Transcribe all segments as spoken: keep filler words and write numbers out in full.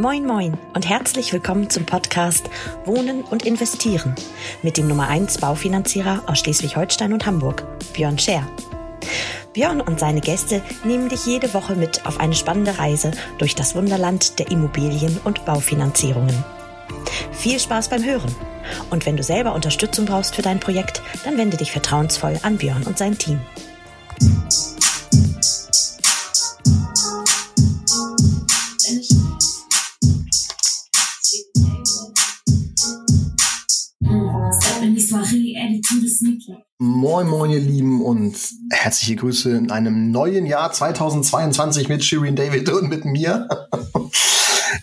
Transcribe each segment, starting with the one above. Moin Moin und herzlich willkommen zum Podcast Wohnen und Investieren mit dem Nummer eins Baufinanzierer aus Schleswig-Holstein und Hamburg, Björn Scher. Björn und seine Gäste nehmen dich jede Woche mit auf eine spannende Reise durch das Wunderland der Immobilien- und Baufinanzierungen. Viel Spaß beim Hören. Und wenn du selber Unterstützung brauchst für dein Projekt, dann wende dich vertrauensvoll an Björn und sein Team. Moin Moin ihr Lieben und herzliche Grüße in einem neuen Jahr zweitausendzweiundzwanzig mit Shirin David und mit mir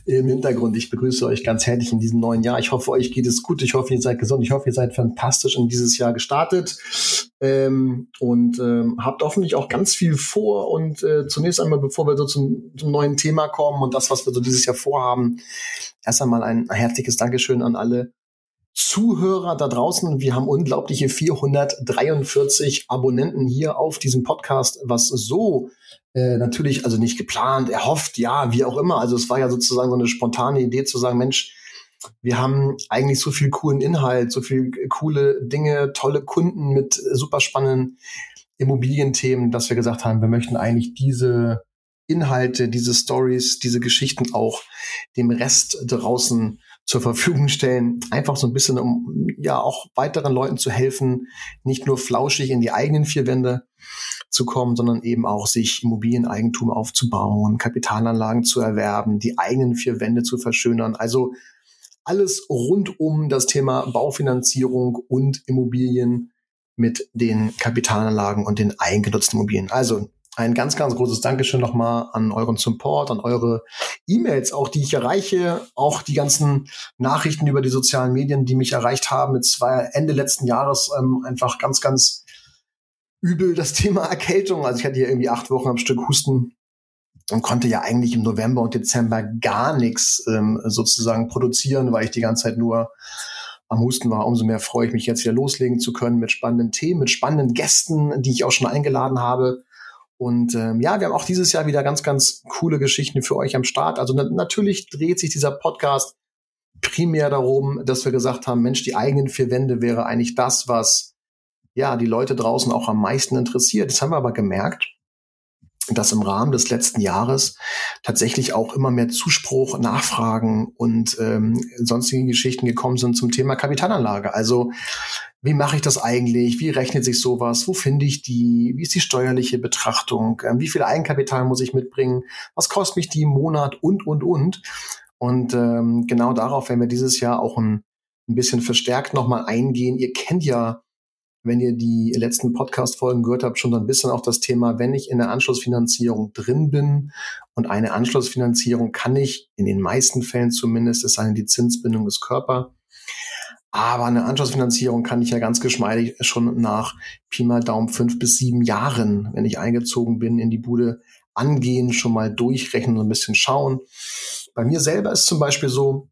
im Hintergrund. Ich begrüße euch ganz herzlich in diesem neuen Jahr. Ich hoffe, euch geht es gut. Ich hoffe, ihr seid gesund. Ich hoffe, ihr seid fantastisch in dieses Jahr gestartet ähm, und ähm, habt hoffentlich auch ganz viel vor. Und äh, zunächst einmal, bevor wir so zum, zum neuen Thema kommen und das, was wir so dieses Jahr vorhaben, erst einmal ein herzliches Dankeschön an alle Zuhörer da draußen. Wir haben unglaubliche vierhundertdreiundvierzig Abonnenten hier auf diesem Podcast, was so äh, natürlich, also nicht geplant, erhofft, ja, wie auch immer. Also es war ja sozusagen so eine spontane Idee zu sagen, Mensch, wir haben eigentlich so viel coolen Inhalt, so viel coole Dinge, tolle Kunden mit super spannenden Immobilienthemen, dass wir gesagt haben, wir möchten eigentlich diese Inhalte, diese Stories, diese Geschichten auch dem Rest draußen zur Verfügung stellen, einfach so ein bisschen, um ja auch weiteren Leuten zu helfen, nicht nur flauschig in die eigenen vier Wände zu kommen, sondern eben auch sich Immobilieneigentum aufzubauen, Kapitalanlagen zu erwerben, die eigenen vier Wände zu verschönern. Also alles rund um das Thema Baufinanzierung und Immobilien mit den Kapitalanlagen und den eigengenutzten Immobilien. Also ein ganz, ganz großes Dankeschön nochmal an euren Support, an eure E-Mails, auch die ich erreiche, auch die ganzen Nachrichten über die sozialen Medien, die mich erreicht haben. Jetzt war Ende letzten Jahres ähm, einfach ganz, ganz übel das Thema Erkältung. Also ich hatte hier irgendwie acht Wochen am Stück Husten und konnte ja eigentlich im November und Dezember gar nichts ähm, sozusagen produzieren, weil ich die ganze Zeit nur am Husten war. Umso mehr freue ich mich jetzt wieder loslegen zu können mit spannenden Themen, mit spannenden Gästen, die ich auch schon eingeladen habe. Und ähm, ja, wir haben auch dieses Jahr wieder ganz, ganz coole Geschichten für euch am Start. Also na- natürlich dreht sich dieser Podcast primär darum, dass wir gesagt haben, Mensch, die eigenen vier Wände wäre eigentlich das, was ja die Leute draußen auch am meisten interessiert. Das haben wir aber gemerkt, dass im Rahmen des letzten Jahres tatsächlich auch immer mehr Zuspruch, Nachfragen und ähm, sonstige Geschichten gekommen sind zum Thema Kapitalanlage. Also wie mache ich das eigentlich? Wie rechnet sich sowas? Wo finde ich die? Wie ist die steuerliche Betrachtung? Ähm, wie viel Eigenkapital muss ich mitbringen? Was kostet mich die im Monat? Und, und, und. Und ähm, genau darauf werden wir dieses Jahr auch ein, ein bisschen verstärkt nochmal eingehen. Ihr kennt ja, wenn ihr die letzten Podcast-Folgen gehört habt, schon so ein bisschen auch das Thema, wenn ich in der Anschlussfinanzierung drin bin, und eine Anschlussfinanzierung kann ich in den meisten Fällen zumindest, es sei denn die Zinsbindung ist Körper, aber eine Anschlussfinanzierung kann ich ja ganz geschmeidig schon nach Pi mal Daumen fünf bis sieben Jahren, wenn ich eingezogen bin, in die Bude angehen, schon mal durchrechnen und ein bisschen schauen. Bei mir selber ist zum Beispiel so,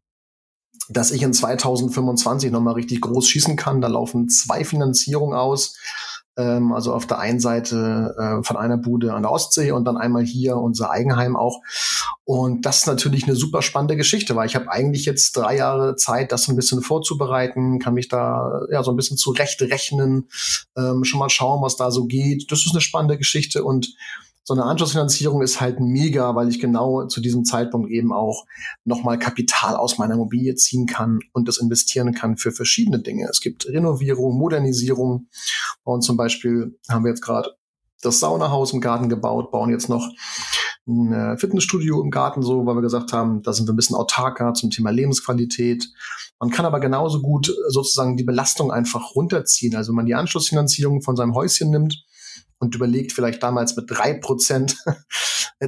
dass ich in zweitausendfünfundzwanzig nochmal richtig groß schießen kann. Da laufen zwei Finanzierungen aus. Ähm, also auf der einen Seite äh, von einer Bude an der Ostsee und dann einmal hier unser Eigenheim auch. Und das ist natürlich eine super spannende Geschichte, weil ich habe eigentlich jetzt drei Jahre Zeit, das ein bisschen vorzubereiten, kann mich da ja so ein bisschen zurechtrechnen, ähm, schon mal schauen, was da so geht. Das ist eine spannende Geschichte und so eine Anschlussfinanzierung ist halt mega, weil ich genau zu diesem Zeitpunkt eben auch nochmal Kapital aus meiner Immobilie ziehen kann und das investieren kann für verschiedene Dinge. Es gibt Renovierung, Modernisierung. Bei uns zum Beispiel haben wir jetzt gerade das Saunahaus im Garten gebaut, bauen jetzt noch ein Fitnessstudio im Garten, so, weil wir gesagt haben, da sind wir ein bisschen autarker zum Thema Lebensqualität. Man kann aber genauso gut sozusagen die Belastung einfach runterziehen. Also wenn man die Anschlussfinanzierung von seinem Häuschen nimmt und überlegt, vielleicht damals mit drei Prozent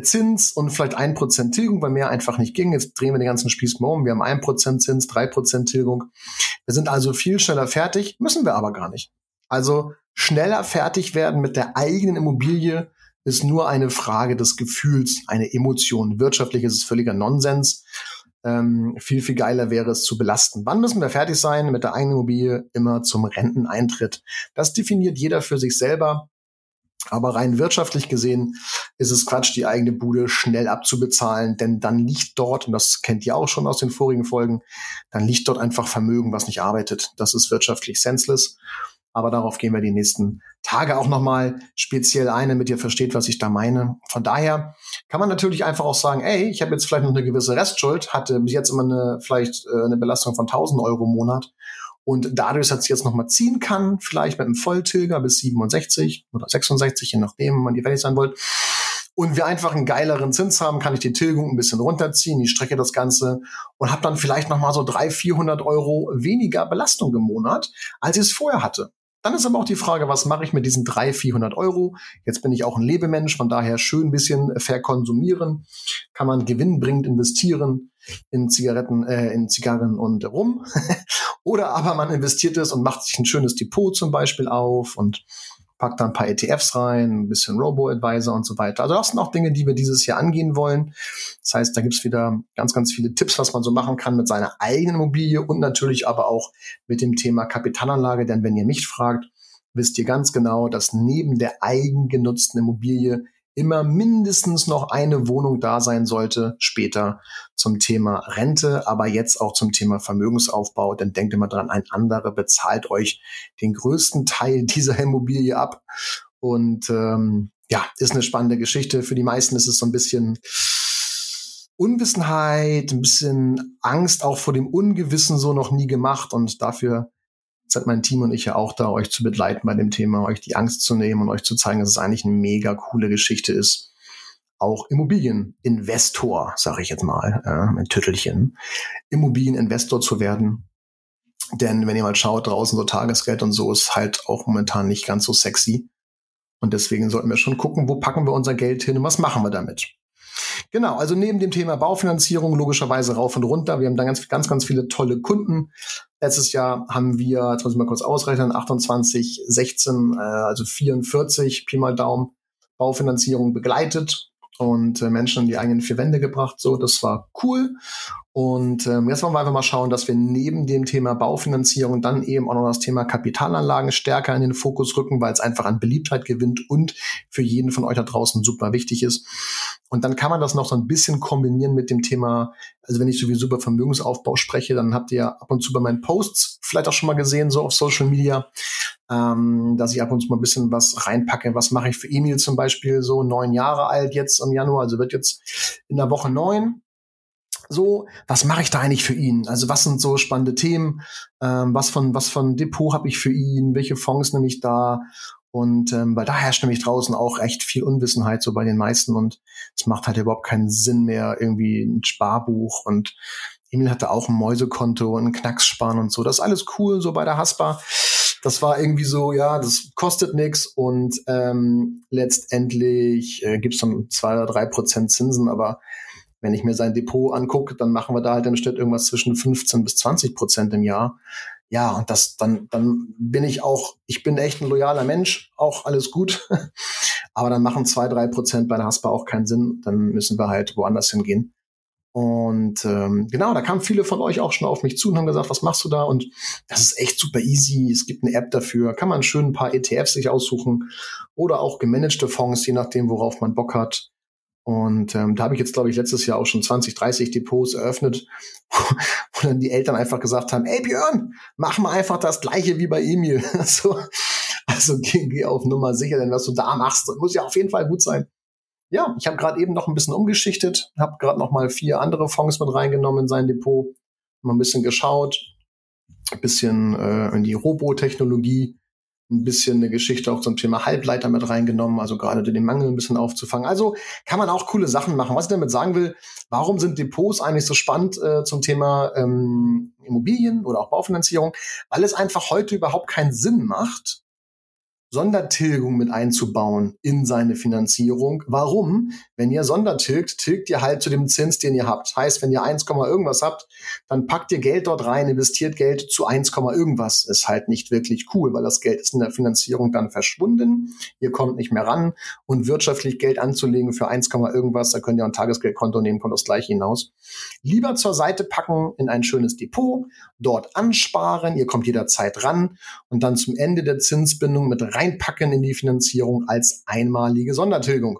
Zins und vielleicht ein Prozent Tilgung, weil mehr einfach nicht ging. Jetzt drehen wir den ganzen Spieß mal um. Wir haben ein Prozent Zins, drei Prozent Tilgung. Wir sind also viel schneller fertig, müssen wir aber gar nicht. Also schneller fertig werden mit der eigenen Immobilie ist nur eine Frage des Gefühls, eine Emotion. Wirtschaftlich ist es völliger Nonsens. Ähm, viel, viel geiler wäre es zu belasten. Wann müssen wir fertig sein mit der eigenen Immobilie? Immer zum Renteneintritt. Das definiert jeder für sich selber. Aber rein wirtschaftlich gesehen ist es Quatsch, die eigene Bude schnell abzubezahlen, denn dann liegt dort, und das kennt ihr auch schon aus den vorigen Folgen, dann liegt dort einfach Vermögen, was nicht arbeitet. Das ist wirtschaftlich senseless, aber darauf gehen wir die nächsten Tage auch nochmal speziell ein, damit ihr versteht, was ich da meine. Von daher kann man natürlich einfach auch sagen, ey, ich habe jetzt vielleicht noch eine gewisse Restschuld, hatte bis jetzt immer eine, vielleicht eine Belastung von tausend Euro im Monat. Und dadurch, dass ich jetzt nochmal ziehen kann, vielleicht mit einem Volltilger bis siebenundsechzig oder sechsundsechzig, je nachdem, wenn man die fertig sein wollt, und wir einfach einen geileren Zins haben, kann ich die Tilgung ein bisschen runterziehen, ich strecke das Ganze und habe dann vielleicht nochmal so dreihundert, vierhundert Euro weniger Belastung im Monat, als ich es vorher hatte. Dann ist aber auch die Frage, was mache ich mit diesen dreihundert, vierhundert Euro? Jetzt bin ich auch ein Lebemensch, von daher schön ein bisschen verkonsumieren. Kann man gewinnbringend investieren in Zigaretten, äh, in Zigarren und Rum. Oder aber man investiert es und macht sich ein schönes Depot zum Beispiel auf und packt da ein paar E T Fs rein, ein bisschen Robo-Advisor und so weiter. Also das sind auch Dinge, die wir dieses Jahr angehen wollen. Das heißt, da gibt's wieder ganz, ganz viele Tipps, was man so machen kann mit seiner eigenen Immobilie und natürlich aber auch mit dem Thema Kapitalanlage. Denn wenn ihr mich fragt, wisst ihr ganz genau, dass neben der eigen genutzten Immobilie immer mindestens noch eine Wohnung da sein sollte, später zum Thema Rente, aber jetzt auch zum Thema Vermögensaufbau. Denn denkt immer dran, ein anderer bezahlt euch den größten Teil dieser Immobilie ab. Und ähm, ja, ist eine spannende Geschichte. Für die meisten ist es so ein bisschen Unwissenheit, ein bisschen Angst auch vor dem Ungewissen, so noch nie gemacht. Und dafür seid mein Team und ich ja auch da, euch zu begleiten bei dem Thema, euch die Angst zu nehmen und euch zu zeigen, dass es eigentlich eine mega coole Geschichte ist. Auch Immobilieninvestor, sage ich jetzt mal, äh, ein Tüttelchen, Immobilieninvestor zu werden. Denn wenn ihr mal schaut, draußen so Tagesgeld und so ist halt auch momentan nicht ganz so sexy. Und deswegen sollten wir schon gucken, wo packen wir unser Geld hin und was machen wir damit. Genau, also neben dem Thema Baufinanzierung logischerweise rauf und runter. Wir haben da ganz, ganz, ganz viele tolle Kunden. Letztes Jahr haben wir, jetzt muss ich mal kurz ausrechnen, achtundzwanzig, sechzehn, äh, also vierundvierzig, Pi mal Daumen, Baufinanzierung begleitet und äh, Menschen in die eigenen vier Wände gebracht. So, das war cool. Und ähm, jetzt wollen wir einfach mal schauen, dass wir neben dem Thema Baufinanzierung dann eben auch noch das Thema Kapitalanlagen stärker in den Fokus rücken, weil es einfach an Beliebtheit gewinnt und für jeden von euch da draußen super wichtig ist. Und dann kann man das noch so ein bisschen kombinieren mit dem Thema, also wenn ich sowieso über Vermögensaufbau spreche, dann habt ihr ja ab und zu bei meinen Posts vielleicht auch schon mal gesehen, so auf Social Media, ähm, dass ich ab und zu mal ein bisschen was reinpacke. Was mache ich für Emil zum Beispiel, so neun Jahre alt jetzt im Januar, also wird jetzt in der Woche neun. So, was mache ich da eigentlich für ihn? Also was sind so spannende Themen? Ähm, was von was von Depot habe ich für ihn? Welche Fonds nehme ich da? Und ähm, weil da herrscht nämlich draußen auch echt viel Unwissenheit so bei den meisten und es macht halt überhaupt keinen Sinn mehr, irgendwie ein Sparbuch, und Emil hatte auch ein Mäusekonto und einen Knackssparen und so. Das ist alles cool so bei der Haspa. Das war irgendwie so, ja, das kostet nichts und ähm, letztendlich äh, gibt es dann zwei oder drei Prozent Zinsen, aber wenn ich mir sein Depot angucke, dann machen wir da halt im Schnitt irgendwas zwischen fünfzehn bis zwanzig Prozent im Jahr. Ja, und das, dann, dann bin ich auch, ich bin echt ein loyaler Mensch, auch alles gut. Aber dann machen zwei, drei Prozent bei der Haspa auch keinen Sinn. Dann müssen wir halt woanders hingehen. Und ähm, genau, da kamen viele von euch auch schon auf mich zu und haben gesagt, was machst du da? Und das ist echt super easy. Es gibt eine App dafür. Kann man schön ein paar E T Fs sich aussuchen oder auch gemanagte Fonds, je nachdem, worauf man Bock hat. Und ähm, da habe ich jetzt, glaube ich, letztes Jahr auch schon zwanzig, dreißig Depots eröffnet, wo dann die Eltern einfach gesagt haben, ey Björn, mach mal einfach das Gleiche wie bei Emil. so, also geh, geh auf Nummer sicher, denn was du da machst, muss ja auf jeden Fall gut sein. Ja, ich habe gerade eben noch ein bisschen umgeschichtet, habe gerade noch mal vier andere Fonds mit reingenommen in sein Depot, mal ein bisschen geschaut, ein bisschen äh, in die Robotechnologie, ein bisschen eine Geschichte auch zum Thema Halbleiter mit reingenommen, also gerade den Mangel ein bisschen aufzufangen. Also kann man auch coole Sachen machen. Was ich damit sagen will, warum sind Depots eigentlich so spannend äh, zum Thema ähm, Immobilien oder auch Baufinanzierung? Weil es einfach heute überhaupt keinen Sinn macht, Sondertilgung mit einzubauen in seine Finanzierung. Warum? Wenn ihr Sondertilgt, tilgt ihr halt zu dem Zins, den ihr habt. Heißt, wenn ihr eins, irgendwas habt, dann packt ihr Geld dort rein, investiert Geld zu eins, irgendwas. Ist halt nicht wirklich cool, weil das Geld ist in der Finanzierung dann verschwunden. Ihr kommt nicht mehr ran. Und wirtschaftlich Geld anzulegen für eins, irgendwas, da könnt ihr ein Tagesgeldkonto nehmen, kommt das Gleiche hinaus. Lieber zur Seite packen in ein schönes Depot, dort ansparen. Ihr kommt jederzeit ran und dann zum Ende der Zinsbindung mit reinpacken in die Finanzierung als einmalige Sondertilgung.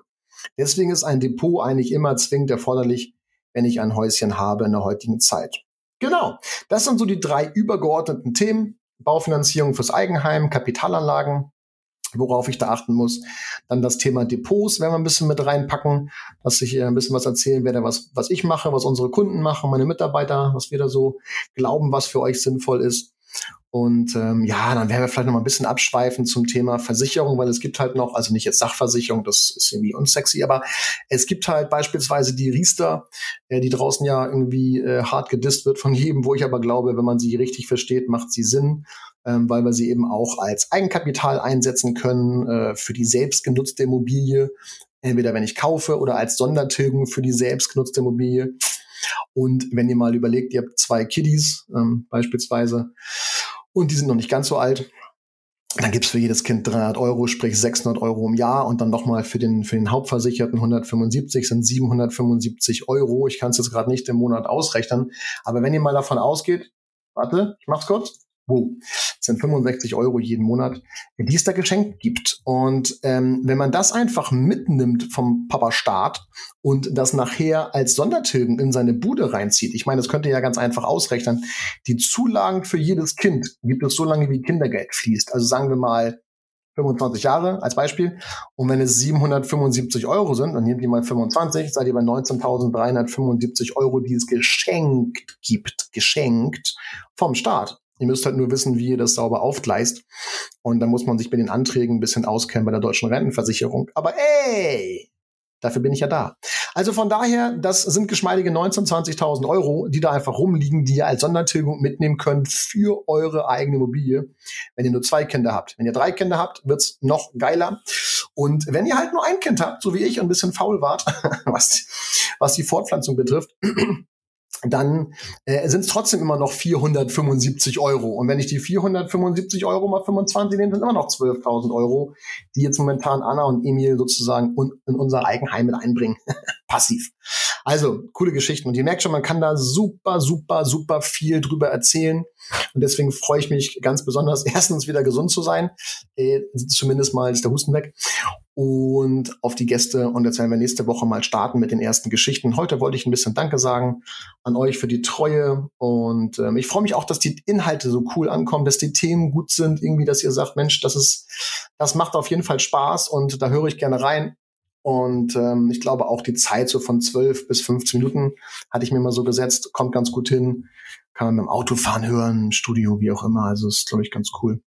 Deswegen ist ein Depot eigentlich immer zwingend erforderlich, wenn ich ein Häuschen habe in der heutigen Zeit. Genau, das sind so die drei übergeordneten Themen. Baufinanzierung fürs Eigenheim, Kapitalanlagen, worauf ich da achten muss. Dann das Thema Depots werden wir ein bisschen mit reinpacken, dass ich ein bisschen was erzählen werde, was, was ich mache, was unsere Kunden machen, meine Mitarbeiter, was wir da so glauben, was für euch sinnvoll ist. Und ähm, ja, dann werden wir vielleicht noch mal ein bisschen abschweifen zum Thema Versicherung, weil es gibt halt noch, also nicht jetzt Sachversicherung, das ist irgendwie unsexy, aber es gibt halt beispielsweise die Riester, äh, die draußen ja irgendwie äh, hart gedisst wird von jedem, wo ich aber glaube, wenn man sie richtig versteht, macht sie Sinn, ähm, weil wir sie eben auch als Eigenkapital einsetzen können äh, für die selbst genutzte Immobilie, entweder wenn ich kaufe oder als Sondertilgung für die selbst genutzte Immobilie. Und wenn ihr mal überlegt, ihr habt zwei Kiddies ähm, beispielsweise und die sind noch nicht ganz so alt, dann gibt's für jedes Kind dreihundert Euro, sprich sechshundert Euro im Jahr und dann nochmal für den für den Hauptversicherten hundertfünfundsiebzig, sind siebenhundertfünfundsiebzig Euro. Ich kann es jetzt gerade nicht im Monat ausrechnen, aber wenn ihr mal davon ausgeht, warte, ich mach's kurz, boom, sind fünfundsechzig Euro jeden Monat, die es da geschenkt gibt. Und ähm, wenn man das einfach mitnimmt vom Papa-Staat und das nachher als Sondertilgung in seine Bude reinzieht, ich meine, das könnt ihr ja ganz einfach ausrechnen, die Zulagen für jedes Kind gibt es so lange, wie Kindergeld fließt. Also sagen wir mal fünfundzwanzig Jahre als Beispiel. Und wenn es siebenhundertfünfundsiebzig Euro sind, dann nehmt ihr mal fünfundzwanzig, seid ihr bei neunzehntausenddreihundertfünfundsiebzig Euro, die es geschenkt gibt, geschenkt vom Staat. Ihr müsst halt nur wissen, wie ihr das sauber aufgleist. Und dann muss man sich bei den Anträgen ein bisschen auskennen bei der Deutschen Rentenversicherung. Aber ey, dafür bin ich ja da. Also von daher, das sind geschmeidige neunzehntausend, zwanzigtausend Euro, die da einfach rumliegen, die ihr als Sondertilgung mitnehmen könnt für eure eigene Immobilie, wenn ihr nur zwei Kinder habt. Wenn ihr drei Kinder habt, wird's noch geiler. Und wenn ihr halt nur ein Kind habt, so wie ich, und ein bisschen faul wart, was, was die Fortpflanzung betrifft, dann äh, sind es trotzdem immer noch vierhundertfünfundsiebzig Euro. Und wenn ich die vierhundertfünfundsiebzig Euro mal fünfundzwanzig nehme, sind immer noch zwölftausend Euro, die jetzt momentan Anna und Emil sozusagen un- in unser Eigenheim mit einbringen. Passiv. Also, coole Geschichten. Und ihr merkt schon, man kann da super, super, super viel drüber erzählen. Und deswegen freue ich mich ganz besonders, erstens wieder gesund zu sein. Äh, zumindest mal ist der Husten weg. Und auf die Gäste. Und jetzt werden wir nächste Woche mal starten mit den ersten Geschichten. Heute wollte ich ein bisschen Danke sagen an euch für die Treue. Und ähm, ich freue mich auch, dass die Inhalte so cool ankommen, dass die Themen gut sind. Irgendwie, dass ihr sagt, Mensch, das ist, das macht auf jeden Fall Spaß. Und da höre ich gerne rein. Und ähm, ich glaube auch die Zeit so von zwölf bis fünfzehn Minuten hatte ich mir mal so gesetzt, kommt ganz gut hin, kann man mit dem Autofahren hören, im Studio, wie auch immer, also ist, glaube ich, ganz cool.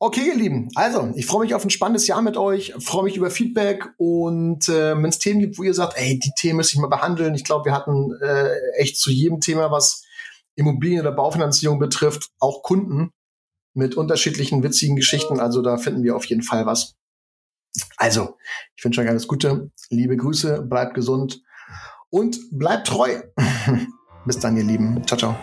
Okay, ihr Lieben, also ich freue mich auf ein spannendes Jahr mit euch, freue mich über Feedback und äh, wenn es Themen gibt, wo ihr sagt, ey, die Themen müsste ich mal behandeln, ich glaube, wir hatten äh, echt zu jedem Thema, was Immobilien oder Baufinanzierung betrifft, auch Kunden mit unterschiedlichen witzigen Geschichten, also da finden wir auf jeden Fall was. Also, ich wünsche euch alles Gute, liebe Grüße, bleibt gesund und bleibt treu. Bis dann, ihr Lieben. Ciao, ciao.